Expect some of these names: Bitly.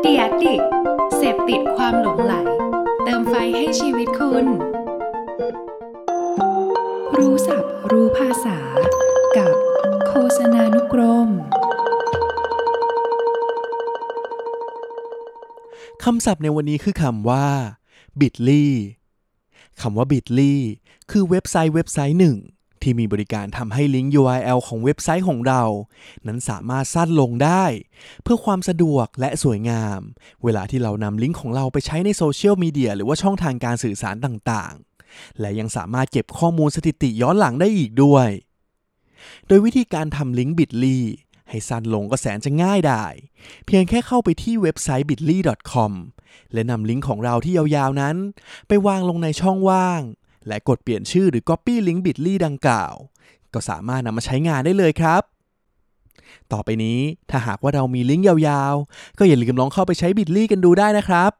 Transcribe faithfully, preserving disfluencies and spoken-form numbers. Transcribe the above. เดียดดิเสพติดความหลงไหลเติมไฟให้ชีวิตคุณรู้ศัพท์รู้ภาษากับโฆษณานุกรมคำศัพท์ในวันนี้คือคำว่า Bitly คำว่า Bitly คือเว็บไซต์เว็บไซต์หนึ่งที่มีบริการทำให้ลิงก์ ยู อาร์ แอล ของเว็บไซต์ของเรานั้นสามารถสั้นลงได้เพื่อความสะดวกและสวยงามเวลาที่เรานำลิงก์ของเราไปใช้ในโซเชียลมีเดียหรือว่าช่องทางการสื่อสารต่างๆและยังสามารถเก็บข้อมูลสถิติย้อนหลังได้อีกด้วยโดยวิธีการทำลิงก์ Bitly ให้สั้นลงก็แสนจะง่ายได้เพียงแค่เข้าไปที่เว็บไซต์ บิตลี่ ดอท คอม และนำลิงก์ของเราที่ยาวๆนั้นไปวางลงในช่องว่างและกดเปลี่ยนชื่อหรือ Copy Link Bitly ดังกล่าวก็สามารถนำมาใช้งานได้เลยครับต่อไปนี้ถ้าหากว่าเรามีลิงก์ยาวๆก็อย่าลืมลองเข้าไปใช้ Bitly กันดูได้นะครับ